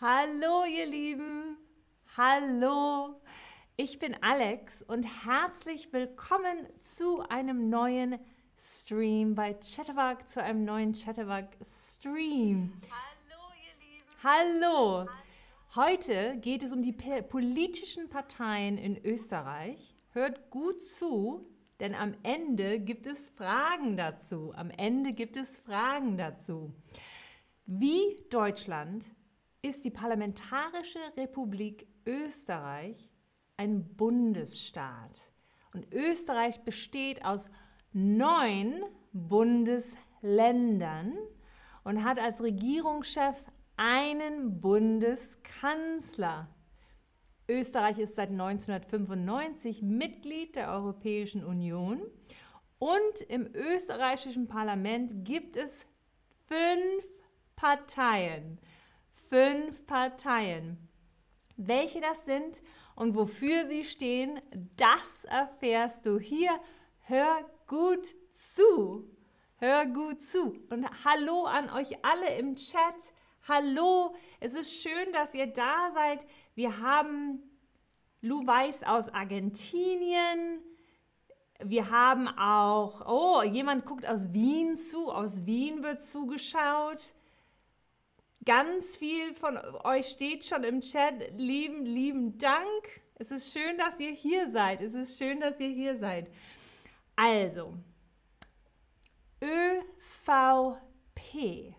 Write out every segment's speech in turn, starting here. Hallo ihr Lieben, hallo, ich bin Alex und herzlich willkommen zu einem neuen Stream bei Chattervac, zu einem neuen Chattervac-Stream. Hallo ihr Lieben. Hallo. Heute geht es um die politischen Parteien in Österreich. Hört gut zu, denn am Ende gibt es Fragen dazu. Am Ende gibt es Fragen dazu. Wie Deutschland ist die Parlamentarische Republik Österreich ein Bundesstaat. Und Österreich besteht aus 9 Bundesländern und hat als Regierungschef einen Bundeskanzler. Österreich ist seit 1995 Mitglied der Europäischen Union und im österreichischen Parlament gibt es 5 Parteien. 5 Parteien. Welche das sind und wofür sie stehen, das erfährst du hier. Hör gut zu. Hör gut zu. Und hallo an euch alle im Chat. Hallo, es ist schön, dass ihr da seid. Wir haben Lou Weiß aus Argentinien. Wir haben auch, oh, jemand guckt aus Wien zu. Aus Wien wird zugeschaut. Ganz viel von euch steht schon im Chat. Lieben, lieben Dank. Es ist schön, dass ihr hier seid. Es ist schön, dass ihr hier seid. Also, ÖVP.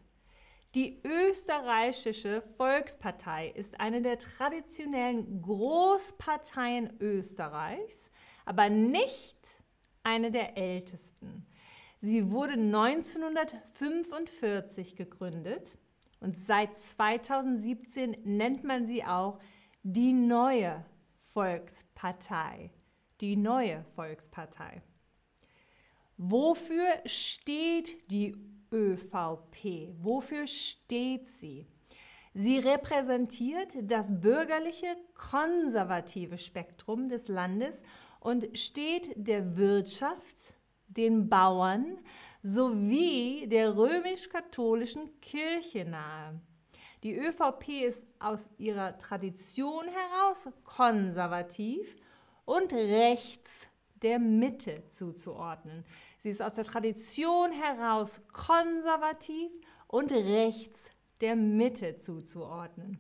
Die Österreichische Volkspartei ist eine der traditionellen Großparteien Österreichs, aber nicht eine der ältesten. Sie wurde 1945 gegründet. Und seit 2017 nennt man sie auch die Neue Volkspartei. Die Neue Volkspartei. Wofür steht die ÖVP? Wofür steht sie? Sie repräsentiert das bürgerliche, konservative Spektrum des Landes und steht der Wirtschaft, den Bauern sowie der römisch-katholischen Kirche nahe. Die ÖVP ist aus ihrer Tradition heraus konservativ und rechts der Mitte zuzuordnen. Sie ist aus der Tradition heraus konservativ und rechts der Mitte zuzuordnen.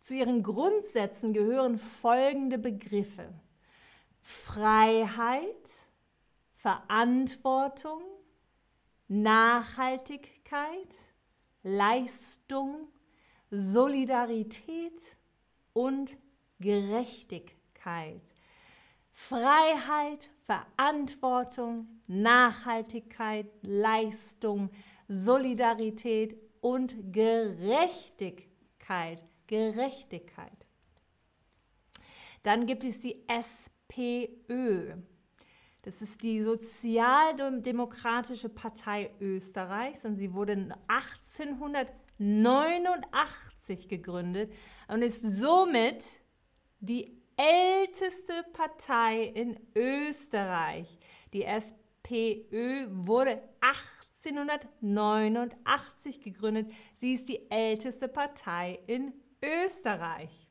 Zu ihren Grundsätzen gehören folgende Begriffe: Freiheit, Verantwortung, Nachhaltigkeit, Leistung, Solidarität und Gerechtigkeit. Freiheit, Verantwortung, Nachhaltigkeit, Leistung, Solidarität und Gerechtigkeit. Gerechtigkeit. Dann gibt es die SPÖ. Das ist die Sozialdemokratische Partei Österreichs und sie wurde 1889 gegründet und ist somit die älteste Partei in Österreich. Die SPÖ wurde 1889 gegründet. Sie ist die älteste Partei in Österreich.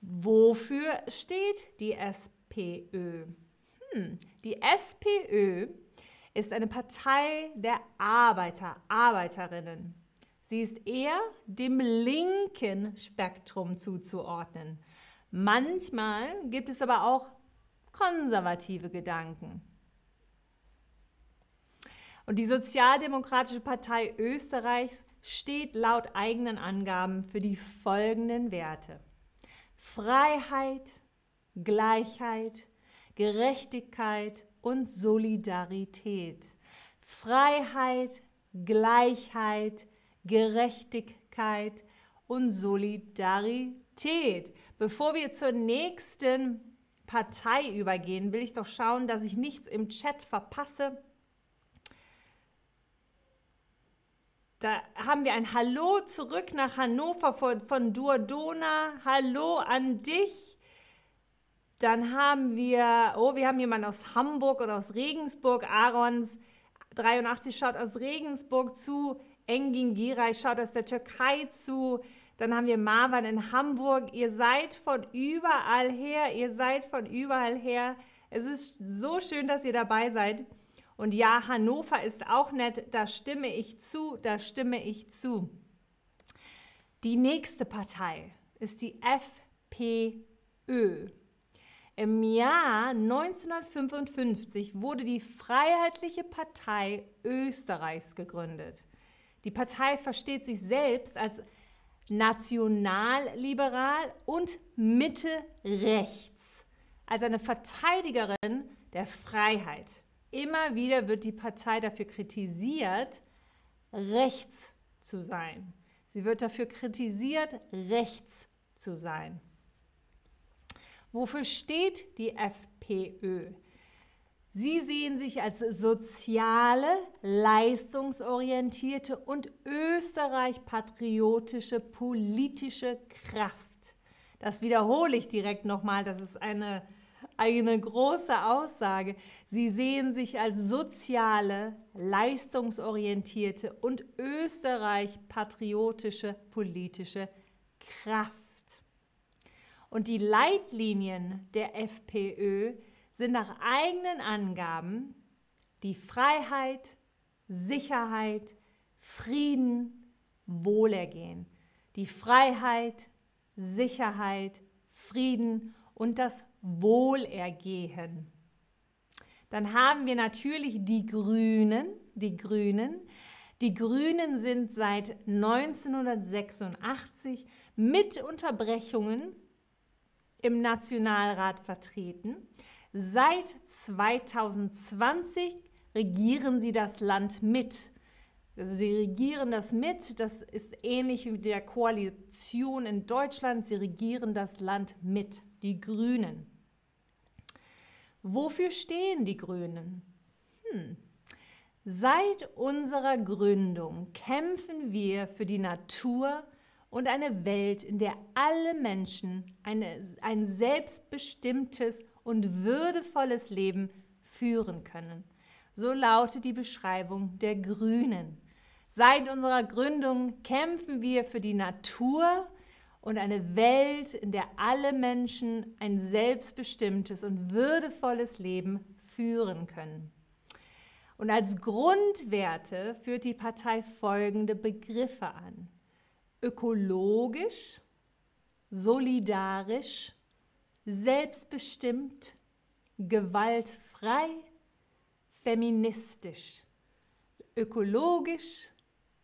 Wofür steht die SPÖ? Die SPÖ ist eine Partei der Arbeiter, Arbeiterinnen. Sie ist eher dem linken Spektrum zuzuordnen. Manchmal gibt es aber auch konservative Gedanken. Und die Sozialdemokratische Partei Österreichs steht laut eigenen Angaben für die folgenden Werte: Freiheit, Gleichheit, Gerechtigkeit und Solidarität. Freiheit, Gleichheit, Gerechtigkeit und Solidarität. Bevor wir zur nächsten Partei übergehen, will ich doch schauen, dass ich nichts im Chat verpasse. Da haben wir ein Hallo zurück nach Hannover von Durdona. Hallo an dich. Dann haben wir, oh, wir haben jemanden aus Hamburg und aus Regensburg. Arons83 schaut aus Regensburg zu. Engin Giray schaut aus der Türkei zu. Dann haben wir Marwan in Hamburg. Ihr seid von überall her. Ihr seid von überall her. Es ist so schön, dass ihr dabei seid. Und ja, Hannover ist auch nett. Da stimme ich zu. Da stimme ich zu. Die nächste Partei ist die FPÖ. Im Jahr 1955 wurde die Freiheitliche Partei Österreichs gegründet. Die Partei versteht sich selbst als nationalliberal und Mitte-rechts, als eine Verteidigerin der Freiheit. Immer wieder wird die Partei dafür kritisiert, rechts zu sein. Sie wird dafür kritisiert, rechts zu sein. Wofür steht die FPÖ? Sie sehen sich als soziale, leistungsorientierte und österreichpatriotische politische Kraft. Das wiederhole ich direkt nochmal, das ist eine große Aussage. Sie sehen sich als soziale, leistungsorientierte und österreichpatriotische politische Kraft. Und die Leitlinien der FPÖ sind nach eigenen Angaben die Freiheit, Sicherheit, Frieden, Wohlergehen. Die Freiheit, Sicherheit, Frieden und das Wohlergehen. Dann haben wir natürlich die Grünen. Die Grünen sind seit 1986 mit Unterbrechungen im Nationalrat vertreten. Seit 2020 regieren sie das Land mit. Also sie regieren das mit, das ist ähnlich wie mit der Koalition in Deutschland. Sie regieren das Land mit, die Grünen. Wofür stehen die Grünen? Seit unserer Gründung kämpfen wir für die Natur und eine Welt, in der alle Menschen ein selbstbestimmtes und würdevolles Leben führen können. So lautet die Beschreibung der Grünen. Seit unserer Gründung kämpfen wir für die Natur und eine Welt, in der alle Menschen ein selbstbestimmtes und würdevolles Leben führen können. Und als Grundwerte führt die Partei folgende Begriffe an: ökologisch, solidarisch, selbstbestimmt, gewaltfrei, feministisch. Ökologisch,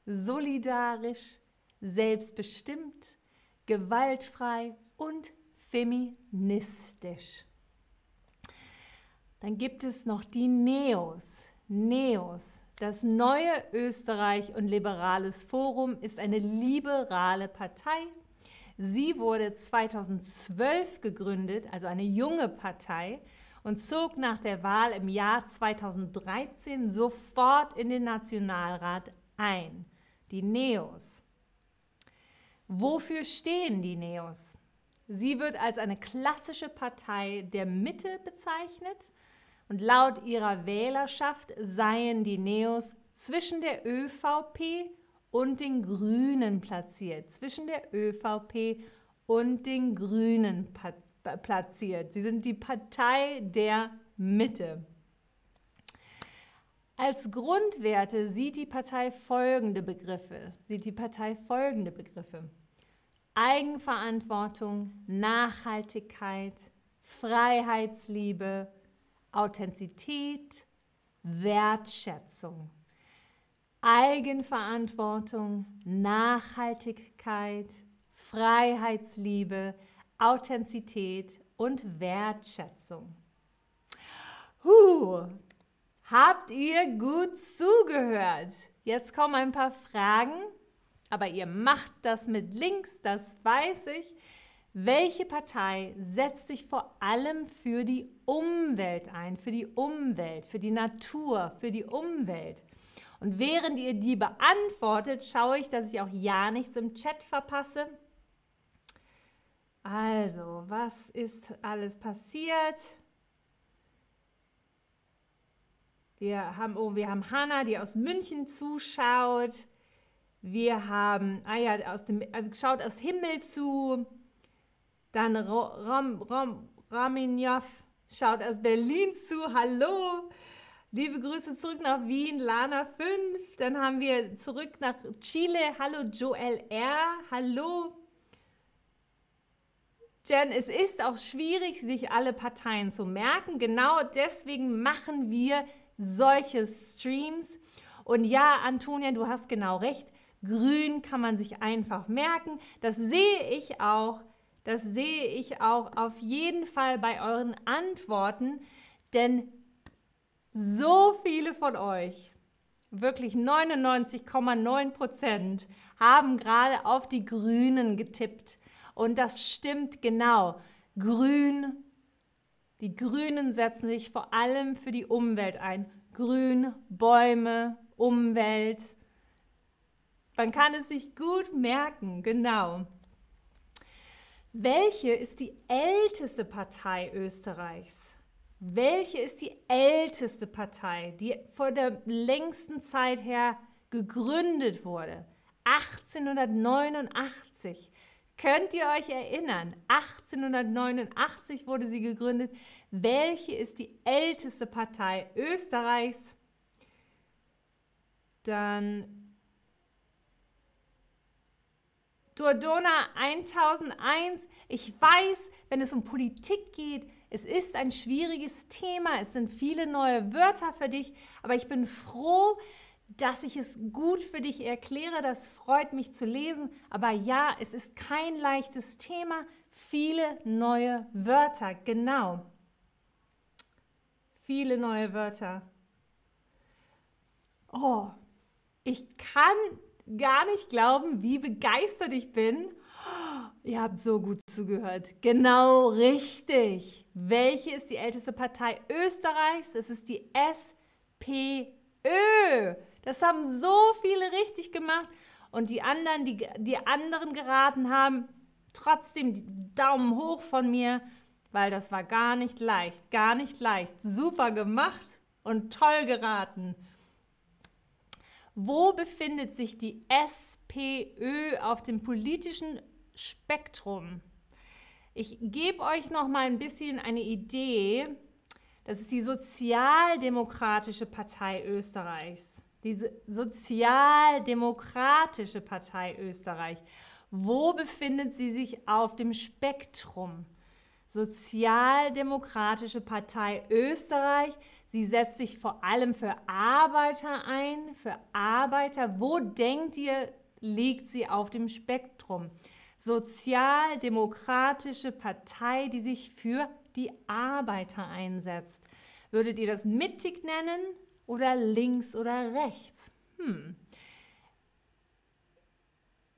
solidarisch, selbstbestimmt, gewaltfrei und feministisch. Dann gibt es noch die Neos. Das Neue Österreich und Liberales Forum ist eine liberale Partei. Sie wurde 2012 gegründet, also eine junge Partei, und zog nach der Wahl im Jahr 2013 sofort in den Nationalrat ein. Die Neos. Wofür stehen die Neos? Sie wird als eine klassische Partei der Mitte bezeichnet. Und laut ihrer Wählerschaft seien die Neos zwischen der ÖVP und den Grünen platziert. Zwischen der ÖVP und den Grünen platziert. Sie sind die Partei der Mitte. Als Grundwerte sieht die Partei folgende Begriffe. Eigenverantwortung, Nachhaltigkeit, Freiheitsliebe, Authentizität, Wertschätzung. Eigenverantwortung, Nachhaltigkeit, Freiheitsliebe, Authentizität und Wertschätzung. Habt ihr gut zugehört? Jetzt kommen ein paar Fragen, aber ihr macht das mit links, das weiß ich. Welche Partei setzt sich vor allem für die Umwelt ein, für die Natur, für die Umwelt? Und während ihr die beantwortet, schaue ich, dass ich auch ja nichts im Chat verpasse. Also, was ist alles passiert? Wir haben Hanna, die aus München zuschaut. Wir haben, geschaut aus Himmel zu, dann Raminjov schaut aus Berlin zu, hallo, liebe Grüße zurück nach Wien, Lana 5, dann haben wir zurück nach Chile, hallo Joel R., hallo. Jen, es ist auch schwierig, sich alle Parteien zu merken, genau deswegen machen wir solche Streams. Und ja, Antonia, du hast genau recht, Grün kann man sich einfach merken, das sehe ich auch auf jeden Fall bei euren Antworten, denn so viele von euch, wirklich 99,9%, haben gerade auf die Grünen getippt und das stimmt genau, Grün, die Grünen setzen sich vor allem für die Umwelt ein, Grün, Bäume, Umwelt. Man kann es sich gut merken, genau. Welche ist die älteste Partei Österreichs? Welche ist die älteste Partei, die vor der längsten Zeit her gegründet wurde? 1889. Könnt ihr euch erinnern? 1889 wurde sie gegründet. Welche ist die älteste Partei Österreichs? Dann Dordona 1001. Ich weiß, wenn es um Politik geht, es ist ein schwieriges Thema, es sind viele neue Wörter für dich, aber ich bin froh, dass ich es gut für dich erkläre. Das freut mich zu lesen, aber ja, es ist kein leichtes Thema, viele neue Wörter, genau. Viele neue Wörter. Oh, ich kann gar nicht glauben, wie begeistert ich bin. Oh, ihr habt so gut zugehört. Genau richtig. Welche ist die älteste Partei Österreichs? Es ist die SPÖ. Das haben so viele richtig gemacht. Und die anderen, die anderen geraten haben, trotzdem Daumen hoch von mir, weil das war gar nicht leicht. Gar nicht leicht. Super gemacht und toll geraten. Wo befindet sich die SPÖ auf dem politischen Spektrum? Ich gebe euch noch mal ein bisschen eine Idee. Das ist die Sozialdemokratische Partei Österreichs. Die Sozialdemokratische Partei Österreichs. Wo befindet sie sich auf dem Spektrum? Sozialdemokratische Partei Österreich. Sie setzt sich vor allem für Arbeiter ein, für Arbeiter. Wo, denkt ihr, liegt sie auf dem Spektrum? Sozialdemokratische Partei, die sich für die Arbeiter einsetzt. Würdet ihr das mittig nennen oder links oder rechts?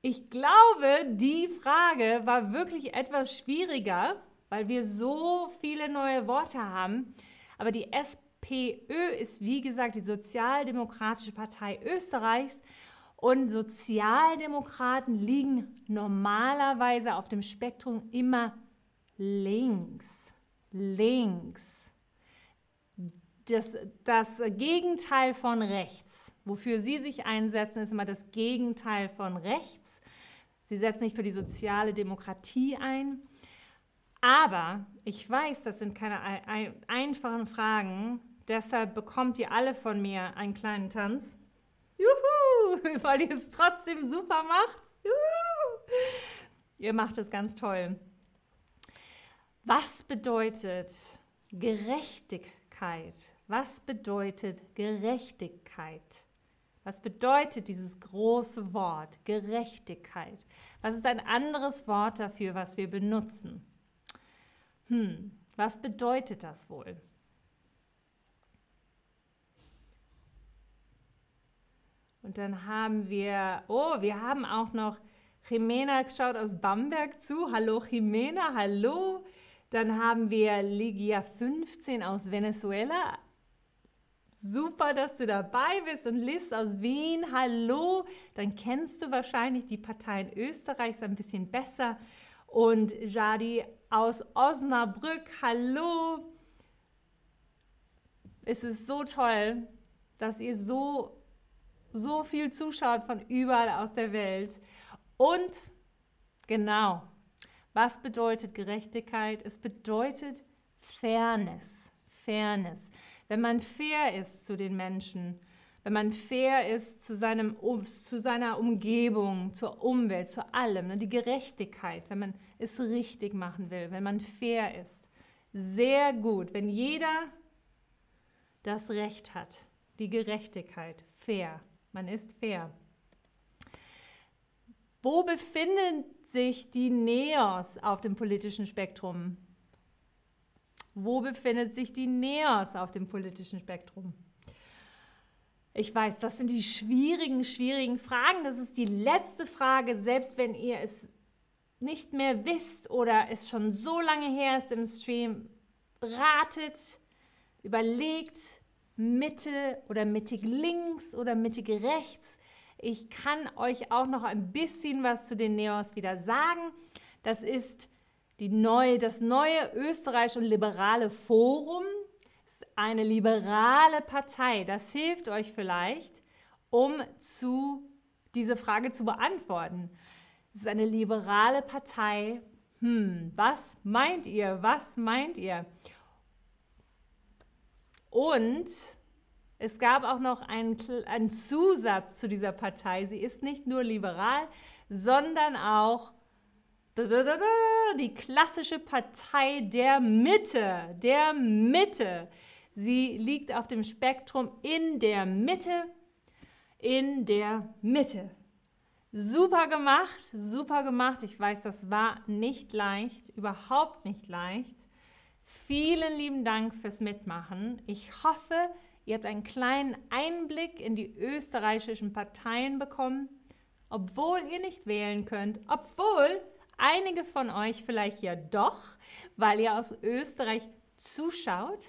Ich glaube, die Frage war wirklich etwas schwieriger, weil wir so viele neue Worte haben. Aber die SPÖ ist, wie gesagt, die Sozialdemokratische Partei Österreichs und Sozialdemokraten liegen normalerweise auf dem Spektrum immer links. Links. Das Gegenteil von rechts. Wofür sie sich einsetzen, ist immer das Gegenteil von rechts. Sie setzen sich für die soziale Demokratie ein. Aber ich weiß, das sind keine einfachen Fragen, deshalb bekommt ihr alle von mir einen kleinen Tanz. Juhu, weil ihr es trotzdem super macht. Juhu. Ihr macht es ganz toll. Was bedeutet Gerechtigkeit? Was bedeutet Gerechtigkeit? Was bedeutet dieses große Wort Gerechtigkeit? Was ist ein anderes Wort dafür, was wir benutzen? Was bedeutet das wohl? Und dann haben wir, wir haben auch noch, Jimena schaut aus Bamberg zu. Hallo Jimena, hallo. Dann haben wir Ligia 15 aus Venezuela. Super, dass du dabei bist. Und Liz aus Wien, hallo. Dann kennst du wahrscheinlich die Parteien Österreichs ein bisschen besser. Und Jadi aus Osnabrück, hallo. Es ist so toll, dass ihr so so viel zuschaut von überall aus der Welt. Und genau, was bedeutet Gerechtigkeit? Es bedeutet Fairness. Fairness. Wenn man fair ist zu den Menschen, wenn man fair ist zu seiner Umgebung, zur Umwelt, zu allem, ne? Die Gerechtigkeit, wenn man es richtig machen will, wenn man fair ist. Sehr gut, wenn jeder das Recht hat, die Gerechtigkeit, fair, man ist fair. Wo befinden sich die Neos auf dem politischen Spektrum? Wo befindet sich die Neos auf dem politischen Spektrum? Ich weiß, das sind die schwierigen Fragen. Das ist die letzte Frage, selbst wenn ihr es nicht mehr wisst oder es schon so lange her ist im Stream. Ratet, überlegt, Mitte oder mittig links oder mittig rechts. Ich kann euch auch noch ein bisschen was zu den Neos wieder sagen. Das ist das neue Österreich und Liberale Forum. Eine liberale Partei, das hilft euch vielleicht, um diese Frage zu beantworten. Es ist eine liberale Partei. Was meint ihr? Was meint ihr? Und es gab auch noch einen Zusatz zu dieser Partei. Sie ist nicht nur liberal, sondern auch die klassische Partei der Mitte. Der Mitte. Sie liegt auf dem Spektrum in der Mitte, in der Mitte. Super gemacht, super gemacht. Ich weiß, das war nicht leicht, überhaupt nicht leicht. Vielen lieben Dank fürs Mitmachen. Ich hoffe, ihr habt einen kleinen Einblick in die österreichischen Parteien bekommen, obwohl ihr nicht wählen könnt, obwohl einige von euch vielleicht ja doch, weil ihr aus Österreich zuschaut.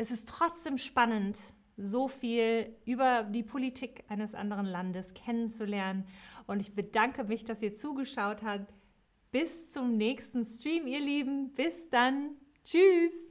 Es ist trotzdem spannend, so viel über die Politik eines anderen Landes kennenzulernen. Und ich bedanke mich, dass ihr zugeschaut habt. Bis zum nächsten Stream, ihr Lieben. Bis dann. Tschüss.